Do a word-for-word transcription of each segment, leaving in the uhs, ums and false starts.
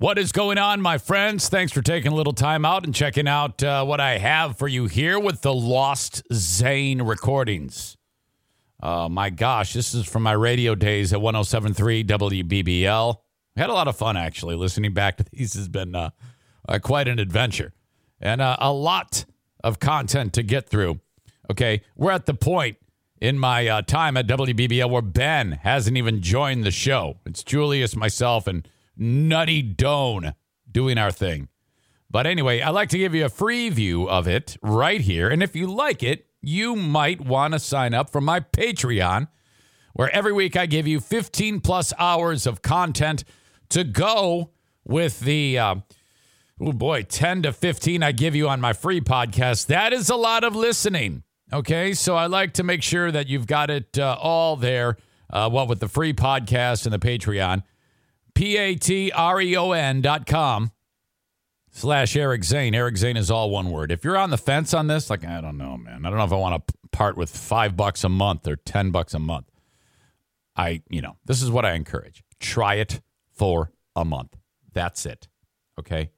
What is going on, my friends? Thanks for taking a little time out and checking out uh, what I have for you here with the Lost Zane Recordings. Uh, my gosh, this is from my radio days at one oh seven point three W B B L. I had a lot of fun, actually. Listening back to these has been uh, uh, quite an adventure. And uh, a lot of content to get through. Okay, we're at the point in my uh, time at W B B L where Ben hasn't even joined the show. It's Julius, myself, and Nutty Doan doing our thing. But anyway, I'd like to give you a free view of it right here. And if you like it, you might want to sign up for my Patreon, where every week I give you fifteen plus hours of content to go with the, uh, oh boy, ten to fifteen I give you on my free podcast. That is a lot of listening. Okay, so I like to make sure that you've got it uh, all there, uh, what with the free podcast and the Patreon. P-A-T-R-E-O-N dot com slash Eric Zane. Eric Zane is all one word. If you're on the fence on this, like, I don't know, man. I don't know if I want to part with five bucks a month or ten bucks a month. I, you know, this is what I encourage. Try it for a month. That's it. Okay.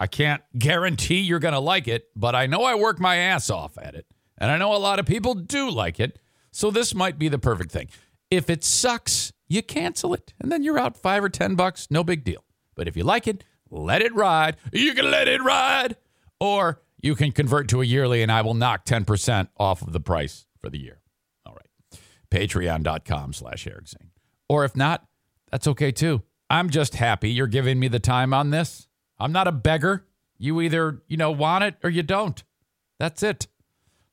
I can't guarantee you're going to like it, but I know I work my ass off at it. And I know a lot of people do like it. So this might be the perfect thing. If it sucks, you cancel it, and then you're out five or ten bucks. No big deal. But if you like it, let it ride. You can let it ride. Or you can convert to a yearly, and I will knock ten percent off of the price for the year. All right. Patreon dot com slash Eric Zane. Or if not, that's okay, too. I'm just happy you're giving me the time on this. I'm not a beggar. You either, you know, want it or you don't. That's it.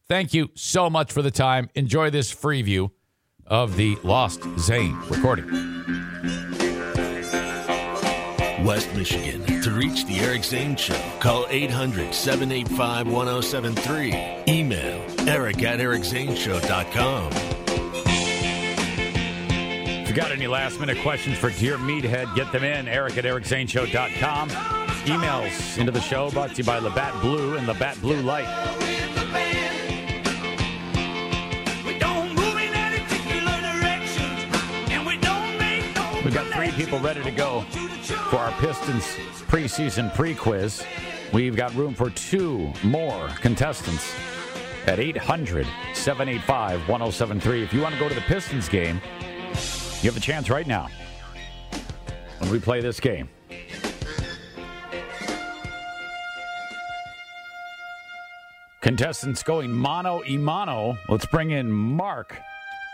Thank you so much for the time. Enjoy this free view of the Lost Zane recording. West Michigan. To reach the Eric Zane Show, call eight hundred, seven eight five, one oh seven three. Email eric at eric zane show dot com. If you got any last minute questions for Dear Meathead, get them in. Eric at eric zane show dot com. Emails into the show brought to you by Labatt Blue and Labatt Blue Light. We've got three people ready to go for our Pistons preseason pre-quiz. We've got room for two more contestants at eight hundred, seven eight five, one oh seven three. If you want to go to the Pistons game, you have a chance right now when we play this game. Contestants going mano a mano. Let's bring in Mark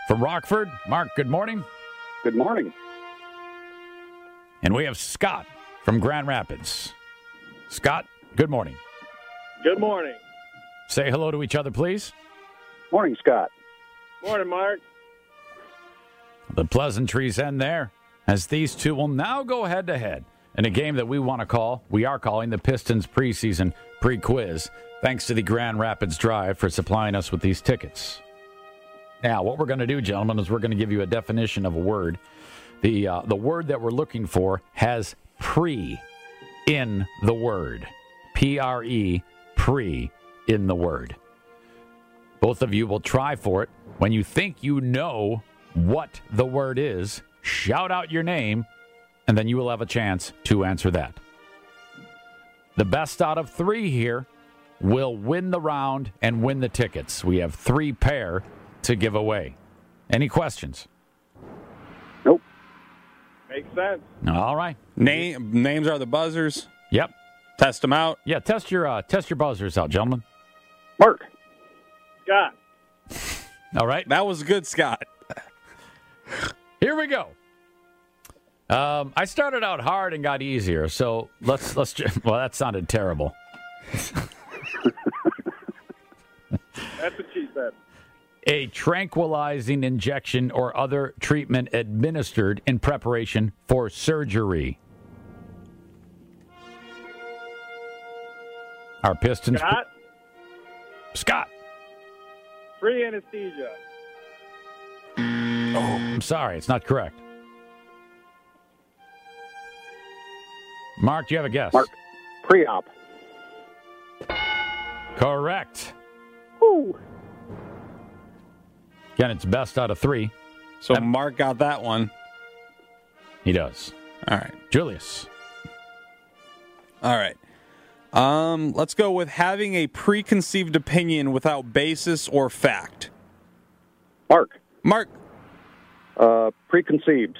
from Rockford. Mark, good morning. Good morning. And we have Scott from Grand Rapids. Scott, good morning. Good morning. Say hello to each other, please. Morning, Scott. Morning, Mark. The pleasantries end there, as these two will now go head-to-head in a game that we want to call, we are calling the Pistons preseason pre-quiz, thanks to the Grand Rapids Drive for supplying us with these tickets. Now, what we're going to do, gentlemen, is we're going to give you a definition of a word. The uh, the word that we're looking for has pre in the word. P R E, pre in the word. Both of you will try for it. When you think you know what the word is, shout out your name, and then you will have a chance to answer that. The best out of three here will win the round and win the tickets. We have three pair to give away. Any questions? Makes sense. All right. Name names are the buzzers. Yep. Test them out. Yeah, test your uh, test your buzzers out, gentlemen. Mark. Scott. All right. That was good, Scott. Here we go. Um, I started out hard and got easier, so let's let's. Just, well, that sounded terrible. That's what she said. A tranquilizing injection or other treatment administered in preparation for surgery. Our Pistons... Scott? Pre- Scott. Free anesthesia. Oh, I'm sorry. It's not correct. Mark, do you have a guess? Mark, pre-op. Correct. Ooh. Again, it's best out of three. So that, Mark got that one. He does. All right. Julius. All right. Um, let's go with having a preconceived opinion without basis or fact. Mark. Mark. Uh, preconceived.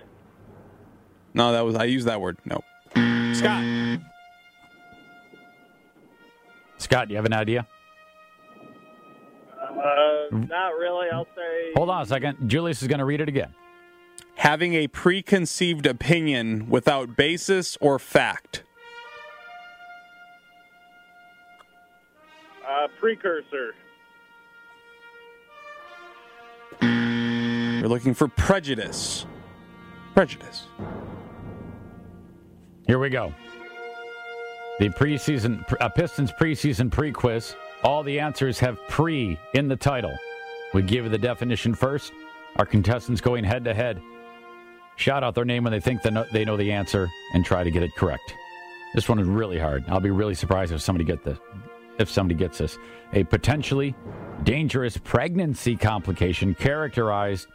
No, that was, I used that word. No. Scott. Scott, do you have an idea? Uh, not really. I'll say. Hold on a second. Julius is going to read it again. Having a preconceived opinion without basis or fact. Uh, precursor. We're looking for prejudice. Prejudice. Here we go. The preseason, uh, Pistons preseason pre-quiz. All the answers have pre in the title. We give the definition first. Our contestants going head-to-head. Shout out their name when they think they know, they know the answer and try to get it correct. This one is really hard. I'll be really surprised if somebody get this. If somebody gets this. A potentially dangerous pregnancy complication characterized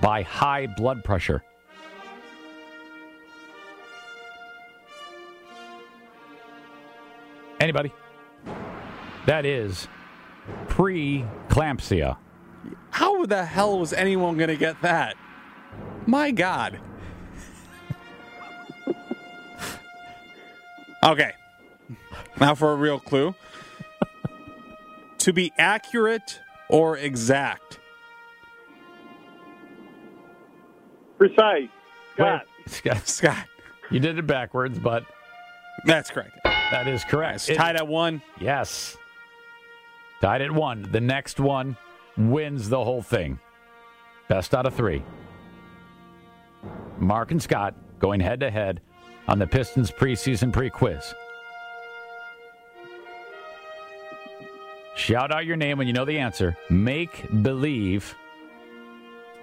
by high blood pressure. Anybody? That is preeclampsia. How the hell was anyone going to get that? My God. Okay. Now for a real clue. To be accurate or exact? Precise. Scott. Wait, Scott. Scott. You did it backwards, but... That's correct. That is correct. It, tied at one. Yes. Tied at one. The next one wins the whole thing. Best out of three. Mark and Scott going head-to-head on the Pistons preseason pre-quiz. Shout out your name when you know the answer. Make believe.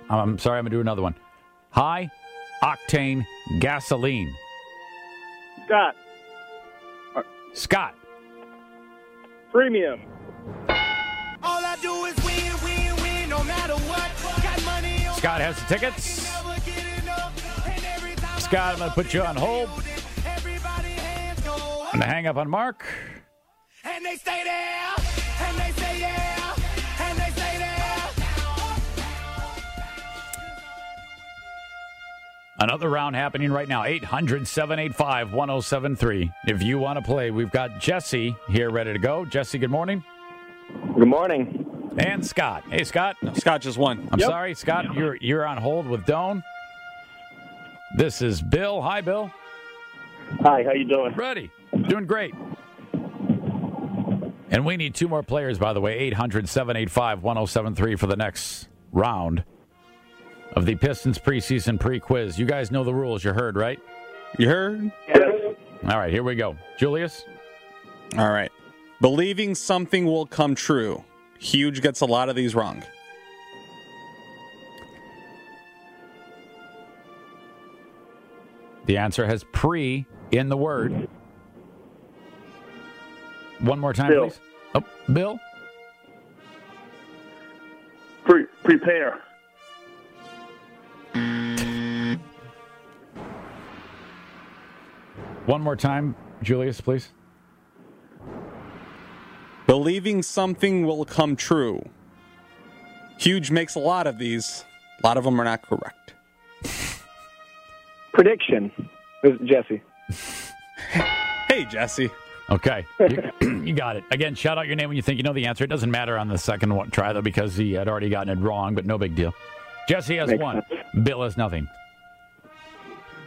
I'm sorry, I'm going to do another one. High octane gasoline. Scott. Scott. Premium. All I do is win, win, win, no matter what. Got money on Scott has the tickets. Scott, I'm going to put you on hold. I'm going to hang up on Mark. And they stay there. And they say yeah, and they say yeah. Another round happening right now. eight hundred, seven eight five, one oh seven three. If you want to play, we've got Jesse here ready to go. Jesse, good morning. Good morning. And Scott. Hey, Scott. No, Scott just won. I'm yep. sorry, Scott. Yep. You're you're on hold with Doan. This is Bill. Hi, Bill. Hi, how you doing? Ready. Doing great. And we need two more players, by the way, eight hundred, seven eight five, one oh seven three for the next round of the Pistons preseason pre-quiz. You guys know the rules. You heard, right? You heard? Yes. All right, here we go. Julius? All right. Believing something will come true. Huge gets a lot of these wrong. The answer has pre in the word. One more time, Bill. Please. Oh, Bill? Pre- prepare. One more time, Julius, please. Believing something will come true. Huge makes a lot of these. A lot of them are not correct. Prediction. This is Jesse. Hey, Jesse. Okay, you, you got it. Again, shout out your name when you think you know the answer. It doesn't matter on the second one, try, though, because he had already gotten it wrong, but no big deal. Jesse has Makes one. Sense. Bill has nothing.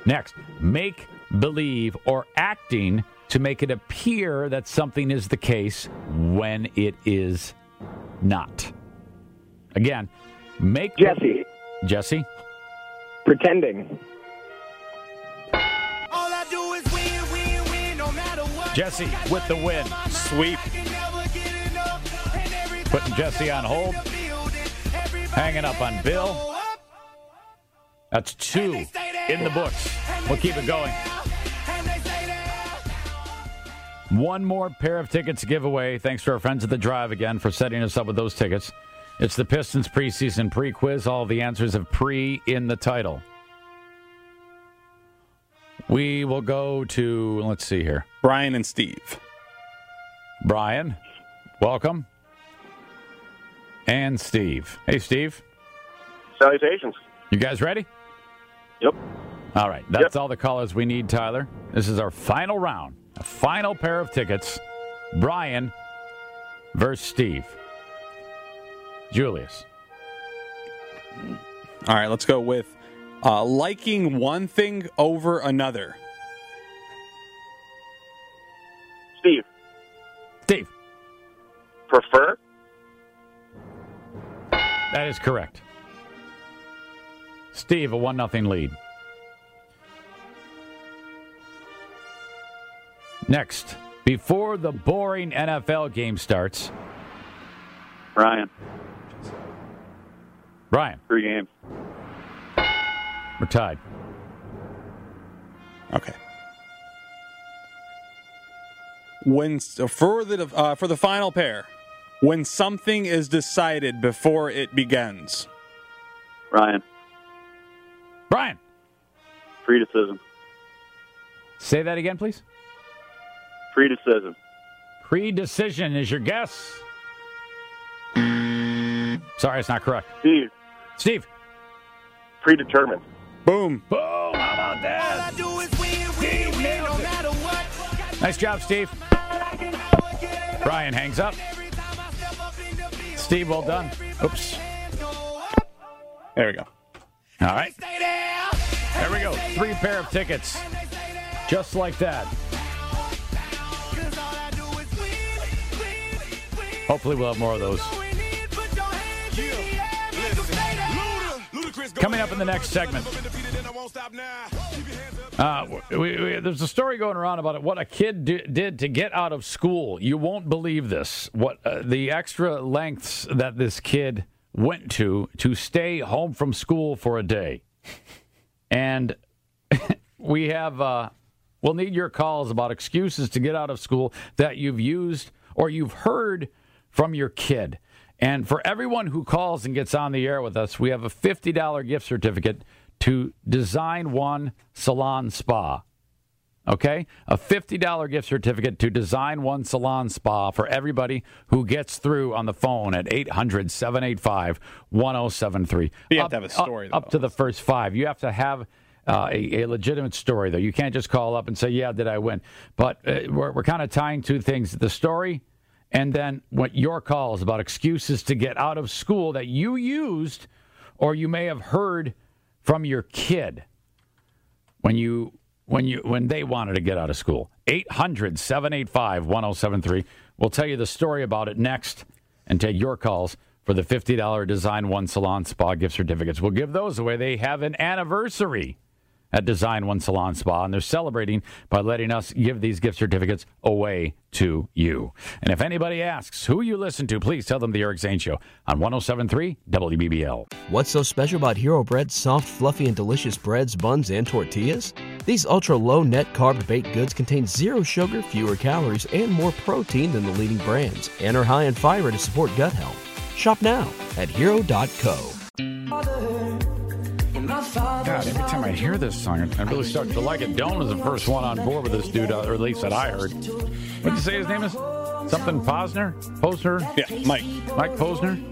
Next, make believe or acting to make it appear that something is the case when it is not. Again, make... Jesse. Be- Jesse? Pretending. Jesse with the win. Sweep. Putting Jesse on hold. Hanging up on Bill. That's two in the books. We'll keep it going. One more pair of tickets to give away. Thanks to our friends at The Drive again for setting us up with those tickets. It's the Pistons preseason pre-quiz. All the answers have pre in the title. We will go to, let's see here. Brian and Steve. Brian, welcome. And Steve. Hey, Steve. Salutations. You guys ready? Yep. All right. That's yep. all the callers we need, Tyler. This is our final round. A final pair of tickets. Brian versus Steve. Julius. All right. Let's go with uh, liking one thing over another. Steve. Steve. Prefer? That is correct. Steve, a one nothing lead. Next, before the boring N F L game starts. Brian. Brian. Three games. We're tied. Okay. When for the uh, for the final pair, when something is decided before it begins. Brian. Brian. Predecision. Say that again, please. Predecision. Predecision is your guess. Sorry, it's not correct. Steve. Steve. Predetermined. Boom. Boom. How about that? All I do is win, win, Steve win, no matter what. Nice job, Steve. Brian hangs up. Steve, well done. Oops. There we go. All right. There we go. Three pair of tickets. Just like that. Hopefully we'll have more of those. Coming up in the next segment. Uh, we, we, there's a story going around about it, what a kid do, did to get out of school. You won't believe this. What uh, the extra lengths that this kid went to to stay home from school for a day. And we have, uh, we'll need your calls about excuses to get out of school that you've used or you've heard from your kid. And for everyone who calls and gets on the air with us, we have a fifty dollars gift certificate to Design One Salon Spa. Okay? A fifty dollars gift certificate to Design One Salon Spa for everybody who gets through on the phone at eight hundred, seven eight five, one oh seven three. You have up, to have a story, though. Up to the first five. You have to have uh, a, a legitimate story, though. You can't just call up and say, yeah, did I win? But uh, we're, we're kind of tying two things. The story and then what your calls about excuses to get out of school that you used or you may have heard from your kid when you... When you when they wanted to get out of school. eight hundred, seven eight five, one oh seven three. We'll tell you the story about it next and take your calls for the fifty dollars Design One Salon Spa gift certificates. We'll give those away. They have an anniversary at Design One Salon Spa, and they're celebrating by letting us give these gift certificates away to you. And if anybody asks who you listen to, please tell them The Eric Zane Show on one oh seven point three W B B L. What's so special about Hero Bread's soft, fluffy, and delicious breads, buns, and tortillas? These ultra-low net-carb baked goods contain zero sugar, fewer calories, and more protein than the leading brands, and are high in fiber to support gut health. Shop now at hero dot co. God, every time I hear this song, I really start to like it. Don was the first one on board with this dude, or at least that I heard. What did you say his name is? Something Posner? Posner? Yeah, Mike. Mike Posner?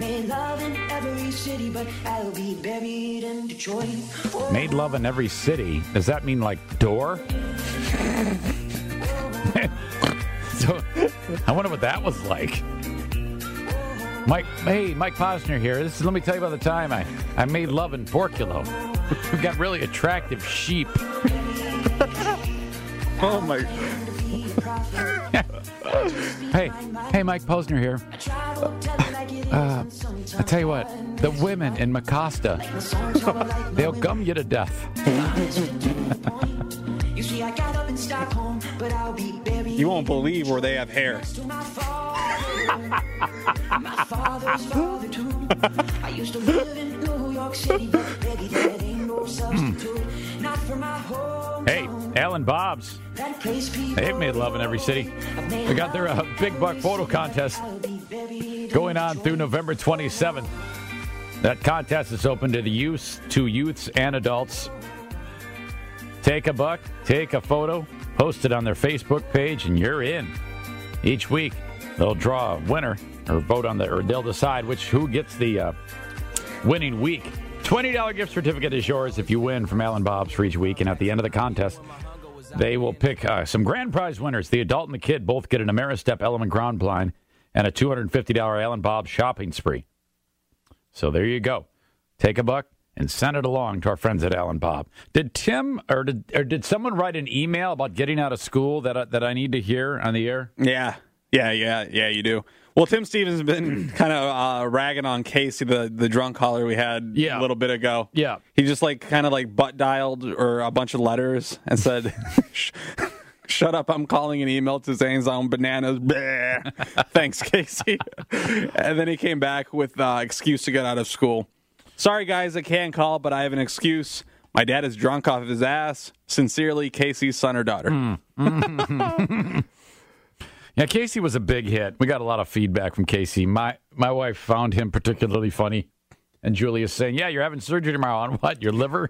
Made love in every city, but I'll be buried in Detroit. Oh. Made love in every city? Does that mean like door? So, I wonder what that was like. Mike, hey, Mike Posner here. This is, let me tell you about the time I, I made love in Porculo. We've got really attractive sheep. Oh my. Hey, hey, Mike Posner here. Uh, I tell you what, the women in Mecosta, they'll gum you to death. You won't believe where they have hair. Hey, Allen Bob's. They've made love in every city. They got their uh, big buck photo contest going on through November twenty-seventh. That contest is open to the youth, to youths and adults. Take a buck, take a photo, post it on their Facebook page, and you're in. Each week, they'll draw a winner, or vote on the, or they'll decide which who gets the uh, winning week. twenty dollar gift certificate is yours if you win from Allen Bob's for each week, and at the end of the contest, they will pick uh, some grand prize winners. The adult and the kid both get an Ameristep Element Ground Blind and a two hundred fifty dollar Allen Bob's shopping spree. So there you go. Take a buck and send it along to our friends at Allen Bob. Did Tim or did or did someone write an email about getting out of school that I, that I need to hear on the air? Yeah, yeah, yeah, yeah. You do. Well, Tim Stevens has been kind of uh, ragging on Casey, the, the drunk caller we had yeah. a little bit ago. Yeah, he just like kind of like butt dialed or a bunch of letters and said, "Shut up! I'm calling an email to Zane's on bananas." Thanks, Casey. And then he came back with uh, excuse to get out of school. Sorry, guys, I can't call, but I have an excuse. My dad is drunk off his ass. Sincerely, Casey's son or daughter. Mm. Mm-hmm. Yeah, Casey was a big hit. We got a lot of feedback from Casey. My my wife found him particularly funny. And Julia's saying, yeah, you're having surgery tomorrow on what, your liver?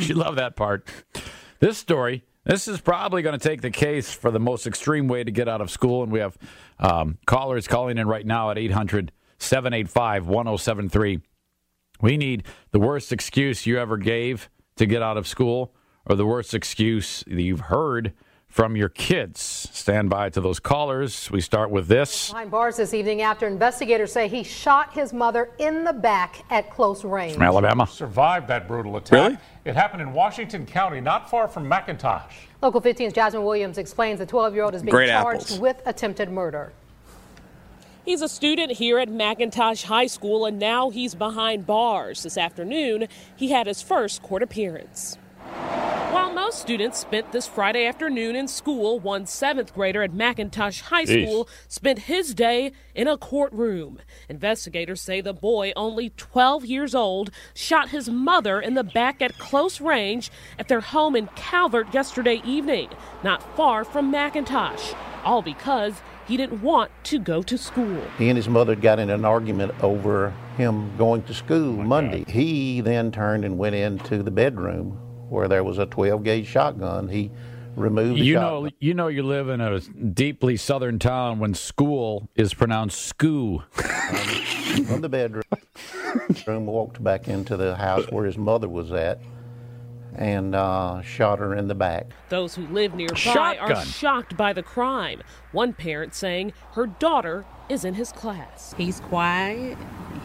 She loved that part. This story, this is probably going to take the case for the most extreme way to get out of school. And we have um, callers calling in right now at eight hundred, seven eight five, one oh seven three. We need the worst excuse you ever gave to get out of school or the worst excuse that you've heard from your kids. Stand by to those callers. We start with this. Behind bars this evening after investigators say he shot his mother in the back at close range. From Alabama. Survived that brutal attack. Really? It happened in Washington County, not far from McIntosh. Local fifteen's Jasmine Williams explains the twelve-year-old is being Great charged apples. with attempted murder. He's a student here at McIntosh High School, and now he's behind bars. This afternoon, he had his first court appearance. While most students spent this Friday afternoon in school, one seventh grader at McIntosh High School Jeez. spent his day in a courtroom. Investigators say the boy, only twelve years old, shot his mother in the back at close range at their home in Calvert yesterday evening, not far from McIntosh, all because he didn't want to go to school. He and his mother got in an argument over him going to school Monday. He then turned and went into the bedroom where there was a twelve gauge shotgun. He removed the you shotgun. Know, you know you live in a deeply southern town when school is pronounced "scoo." Um, from the bedroom, walked back into the house where his mother was at and uh, shot her in the back. Those who live nearby Shotgun. are shocked by the crime. One parent saying her daughter is in his class. He's quiet.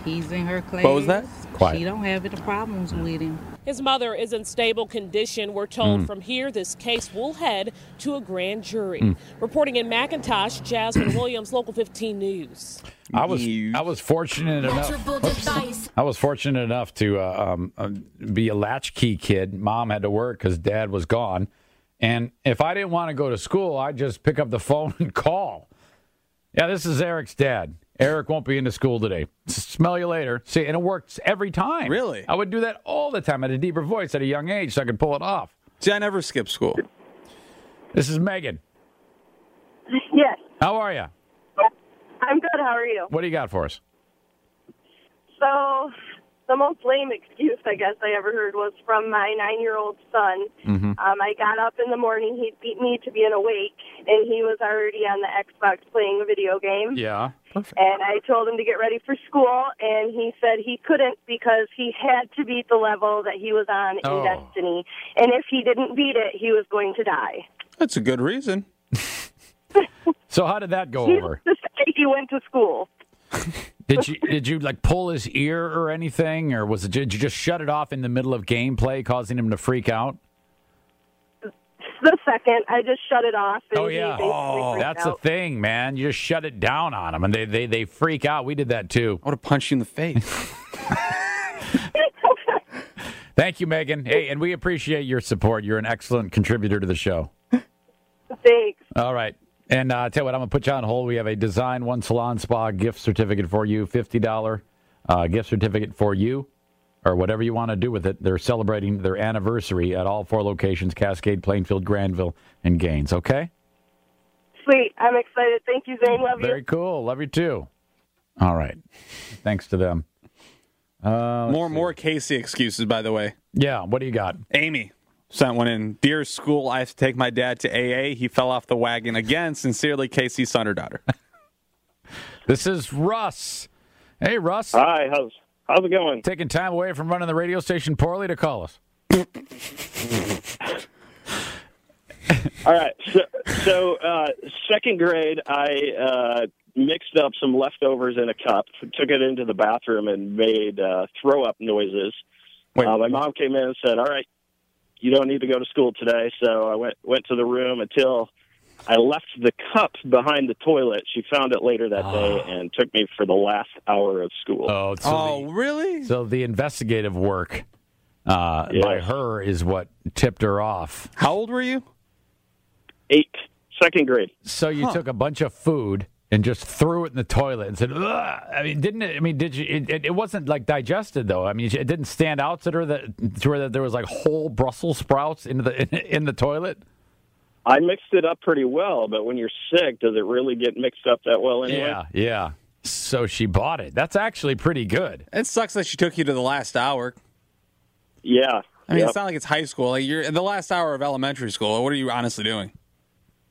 He's in her class. What was that? Quiet. She don't have any problems with him. His mother is in stable condition. We're told mm. from here this case will head to a grand jury. Mm. Reporting in McIntosh, Jasmine Williams, Local fifteen News. I was I was fortunate enough. I was fortunate enough to uh, um, be a latchkey kid. Mom had to work because Dad was gone, and if I didn't want to go to school, I'd just pick up the phone and call. Yeah, this is Eric's dad. Eric won't be into school today. Smell you later. See, and it works every time. Really? I would do that all the time at a deeper voice at a young age so I could pull it off. See, I never skip school. This is Megan. Yes. How are you? I'm good. How are you? What do you got for us? So, the most lame excuse I guess I ever heard was from my nine-year-old son. Mm-hmm. Um, I got up in the morning. He beat me to being awake, and he was already on the Xbox playing a video game. Yeah. Perfect. And I told him to get ready for school, and he said he couldn't because he had to beat the level that he was on in oh. Destiny. And if he didn't beat it, he was going to die. That's a good reason. So how did that go he over? He went to school. Did you did you like pull his ear or anything, or was it did you just shut it off in the middle of gameplay, causing him to freak out? The second, I just shut it off. And oh yeah, oh, that's out. a thing, man. You just shut it down on them, and they they they freak out. We did that too. I would have punched you in the face. Thank you, Megan. Hey, and we appreciate your support. You're an excellent contributor to the show. Thanks. All right. And uh, I tell you what, I'm going to put you on hold. We have a Design One Salon Spa gift certificate for you, fifty dollar uh, gift certificate for you, or whatever you want to do with it. They're celebrating their anniversary at all four locations, Cascade, Plainfield, Granville, and Gaines, okay? Sweet. I'm excited. Thank you, Zane. Love you. Very cool. Love you, too. All right. Thanks to them. Uh, more, more Casey excuses, by the way. Yeah. What do you got? Amy. Sent one in. Dear school, I have to take my dad to A A. He fell off the wagon again. Sincerely, Casey, son or daughter. This is Russ. Hey, Russ. Hi, how's how's it going? Taking time away from running the radio station poorly to call us. All right. So, so uh, second grade, I uh, mixed up some leftovers in a cup, took it into the bathroom, and made uh, throw-up noises. Uh, my mom came in and said, all right, you don't need to go to school today. So I went, went to the room until I left the cup behind the toilet. She found it later that oh. day and took me for the last hour of school. Oh, so oh the, really? So the investigative work uh, yeah. by her is what tipped her off. How old were you? Eight. Second grade. So you huh. took a bunch of food and just threw it in the toilet and said, ugh. I mean, didn't it? I mean, did you? It, it, it wasn't like digested though. I mean, it didn't stand out to her that to her that there was like whole Brussels sprouts in the in, in the toilet. I mixed it up pretty well, but when you're sick, does it really get mixed up that well anyway? Yeah, yeah. So she bought it. That's actually pretty good. It sucks that she took you to the last hour. Yeah. I mean, yep. It's not like it's high school. Like you're in the last hour of elementary school. What are you honestly doing?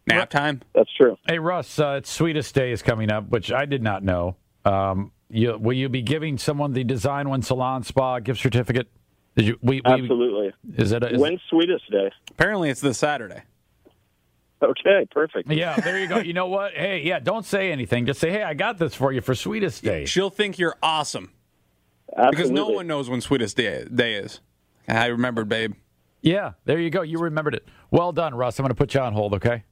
Nap time. That's true. Hey, Russ, uh, it's Sweetest Day is coming up, which I did not know. Um, you, will you be giving someone the Design One Salon Spa gift certificate? Did you? We, we, Absolutely. Is that a, is when's Sweetest Day? Apparently, it's this Saturday. Okay, perfect. Yeah, there you go. You know what? Hey, yeah, don't say anything. Just say, hey, I got this for you for Sweetest Day. She'll think you're awesome. Absolutely. Because no one knows when Sweetest Day Day is. I remembered, babe. Yeah, there you go. You remembered it. Well done, Russ. I'm going to put you on hold, okay?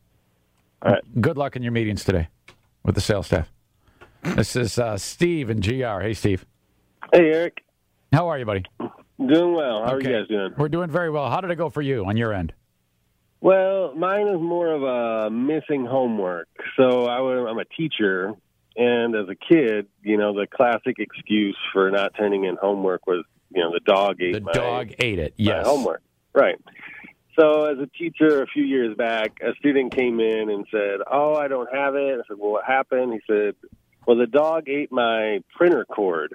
All right. Good luck in your meetings today with the sales staff. This is uh, Steve in G R. Hey, Steve. Hey, Eric. How are you, buddy? Doing well. How okay. are you guys doing? We're doing very well. How did it go for you on your end? Well, mine is more of a missing homework. So I would, I'm a teacher, and as a kid, you know, the classic excuse for not turning in homework was, you know, the dog ate the my, dog ate it. Yes, my homework. Right. So as a teacher, a few years back, a student came in and said, oh, I don't have it. I said, well, what happened? He said, well, the dog ate my printer cord,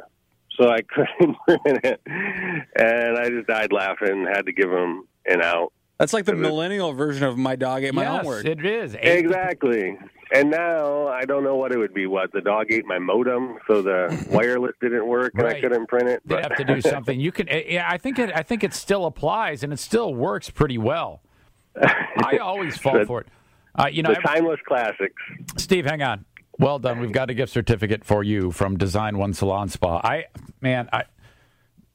so I couldn't print it. And I just died laughing and had to give him an out. That's like the millennial it, version of my dog ate my yes, homework. It is. Exactly. And now I don't know what it would be. What? The dog ate my modem, so the wireless didn't work, and right. I couldn't print it. But. They'd have to do something. You can. Yeah, I think it. I think it still applies, and it still works pretty well. I always fall the, for it. Uh, you know, the timeless every, classics. Steve, hang on. Well done. We've got a gift certificate for you from Design One Salon Spa. I man, I.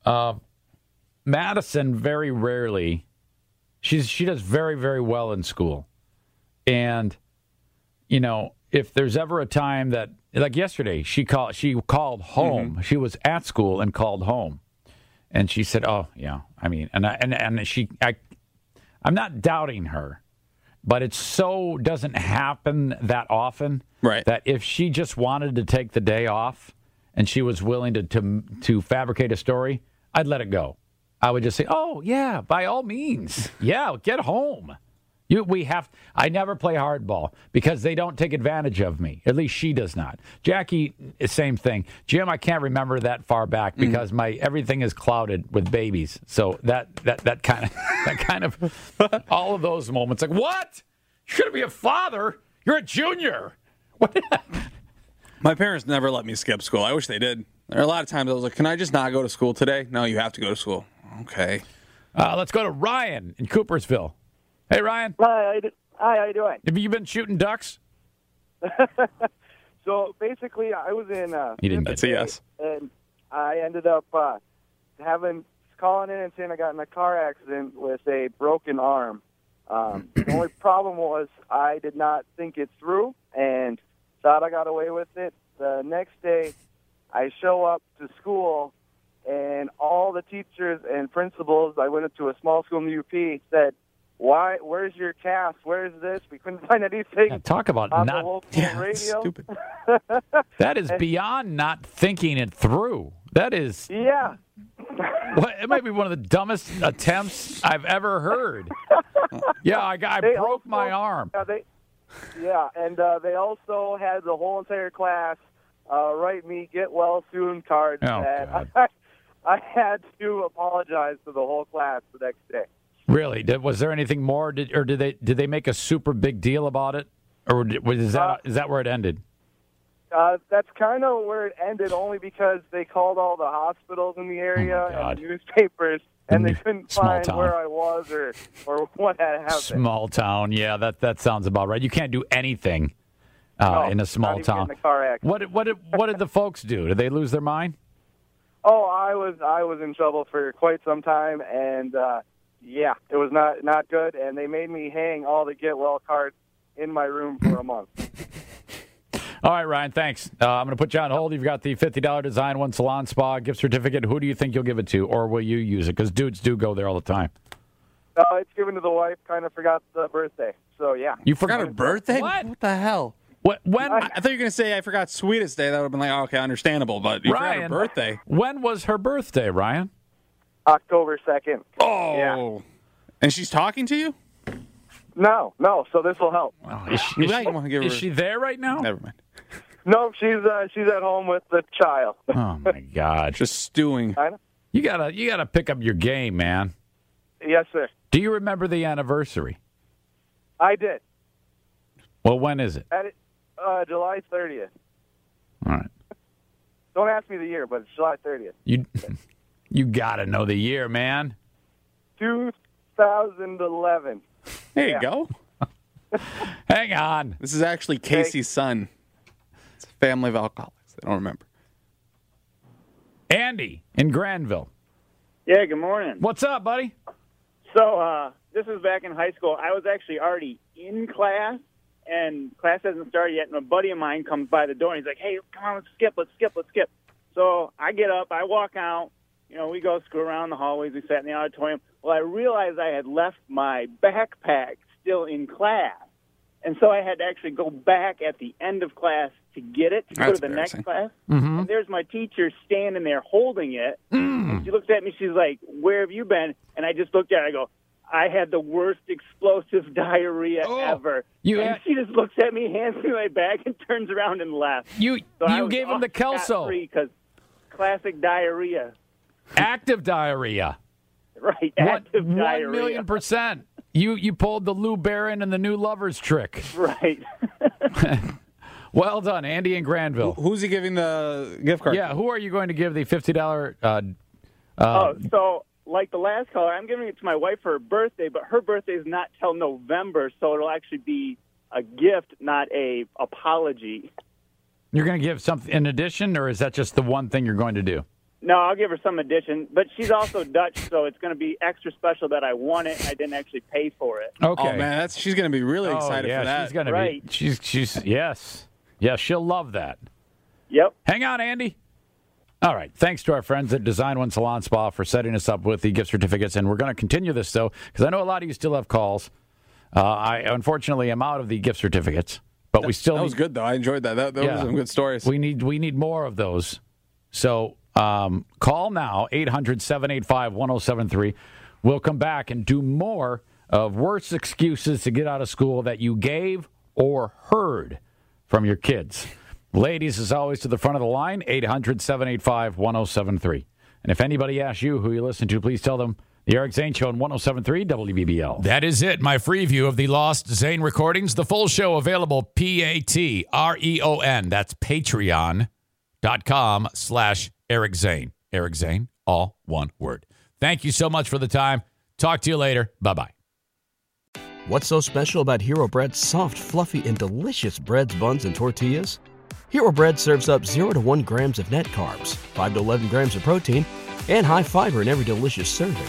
Uh, Madison very rarely. She's she does very, very well in school, and. You know, if there's ever a time that, like yesterday, she called she called home. Mm-hmm. She was at school and called home, and she said, "Oh, yeah, I mean," and I, and and she, I, I'm not doubting her, but it so doesn't happen that often, right? That if she just wanted to take the day off and she was willing to to to fabricate a story, I'd let it go. I would just say, "Oh, yeah, by all means, yeah, get home." You, we have. I never play hardball because they don't take advantage of me. At least she does not. Jackie, same thing. Jim, I can't remember that far back because mm-hmm. my everything is clouded with babies. So that that that kind of that kind of all of those moments. Like what? You shouldn't be a father. You're a junior. What? My parents never let me skip school. I wish they did. There are a lot of times I was like, "Can I just not go to school today?" No, you have to go to school. Okay. Uh, let's go to Ryan in Coopersville. Hey, Ryan. Hi, how you doing? Have you been shooting ducks? So, basically, I was in... Uh, you didn't get yes. And I ended up uh, having calling in and saying I got in a car accident with a broken arm. Um, the only problem was I did not think it through and thought I got away with it. The next day, I show up to school, and all the teachers and principals, I went into a small school in the U P, said, why? Where's your cast? Where's this? We couldn't find anything. Yeah, talk about on not the local yeah, radio. Stupid. That is and, beyond not thinking it through. That is. Yeah. What, it might be one of the dumbest attempts I've ever heard. Yeah, I, I broke also, my arm. Yeah, they, yeah and uh, they also had the whole entire class uh, write me "Get Well Soon" cards. Oh, and I, I had to apologize to the whole class the next day. Really? Did, was there anything more, did, or did they did they make a super big deal about it, or did, was is that uh, is that where it ended? Uh, that's kind of where it ended, only because they called all the hospitals in the area oh and newspapers, and they couldn't Small find town. where I was or, or what had happened. Small town, yeah, that that sounds about right. You can't do anything uh, no, in a small town. In the car accident. What what did, what did the folks do? Did they lose their mind? Oh, I was I was in trouble for quite some time, and uh, yeah, it was not not good. And they made me hang all the get well cards in my room for a month. All right, Ryan, thanks. Uh, I'm going to put you on hold. You've got the fifty dollars Design One Salon Spa gift certificate. Who do you think you'll give it to, or will you use it? Because dudes do go there all the time. Uh, it's given to the wife. Kind of forgot the birthday. So, yeah. You forgot her birthday? What? What the hell? What? When? I, I thought you were going to say I forgot Sweetest Day. That would have been like, oh, okay, understandable. But you Ryan, forgot her birthday. When was her birthday, Ryan? October second. Oh. Yeah. And she's talking to you? No, no. So this will help. Oh, is she, is, she, is she there right now? Never mind. No, she's uh, she's at home with the child. Oh my God, just stewing. I know. You gotta you gotta pick up your game, man. Yes, sir. Do you remember the anniversary? I did. Well, when is it? At, uh, July thirtieth. All right. Don't ask me the year, but it's July thirtieth. You you gotta know the year, man. two thousand eleven. There you yeah. go. Hang on. This is actually Casey's son. It's a family of alcoholics. I don't remember. Andy in Granville. Yeah, good morning. What's up, buddy? So uh, this was back in high school. I was actually already in class, and class hasn't started yet, and a buddy of mine comes by the door, and he's like, hey, come on, let's skip, let's skip, let's skip. So I get up, I walk out. You know, we go screw around the hallways. We sat in the auditorium. Well, I realized I had left my backpack still in class, and so I had to actually go back at the end of class to get it to go That's to the next class. Mm-hmm. And there's my teacher standing there holding it. Mm. And she looks at me. She's like, where have you been? And I just looked at her. I go, I had the worst explosive diarrhea oh, ever. You and had... she just looks at me, hands me my bag, and turns around and laughs. You, so you gave him the Kelso. Because classic diarrhea. Active diarrhea. Right, active one, diarrhea. One million percent. You you pulled the Lou Barron and the New Lovers trick. Right. Well done, Andy in Granville. Who, who's he giving the gift card Yeah, to? Who are you going to give the fifty dollars? Uh, uh, oh, so like the last caller, I'm giving it to my wife for her birthday, but her birthday is not till November, so it'll actually be a gift, not a apology. You're going to give something in addition, or is that just the one thing you're going to do? No, I'll give her some addition, but she's also Dutch, so it's going to be extra special that I won it. And I didn't actually pay for it. Okay, oh, man, that's, she's going to be really excited oh, yeah, for that. She's going to right. be. She's she's yes, yeah, she'll love that. Yep. Hang on, Andy. All right, thanks to our friends at Design One Salon Spa for setting us up with the gift certificates, and we're going to continue this though because I know a lot of you still have calls. Uh, I unfortunately am out of the gift certificates, but that, we still. That need, was good though. I enjoyed that. That, that yeah, was some good stories. We need we need more of those. So. Um, call now, eight hundred, seven eight five, one oh seven three. We'll come back and do more of worse excuses to get out of school that you gave or heard from your kids. Ladies, as always, to the front of the line, eight hundred, seven eight five, one oh seven three. And if anybody asks you who you listen to, please tell them The Eric Zane Show on one oh seven point three W B B L. That is it. My free view of the Lost Zane Recordings. The full show available P A T R E O N. That's Patreon.com slash Eric Zane. Eric Zane, all one word. Thank you so much for the time. Talk to you later. Bye-bye. What's so special about Hero Bread's soft, fluffy, and delicious breads, buns, and tortillas? Hero Bread serves up zero to one grams of net carbs, five to eleven grams of protein, and high fiber in every delicious serving.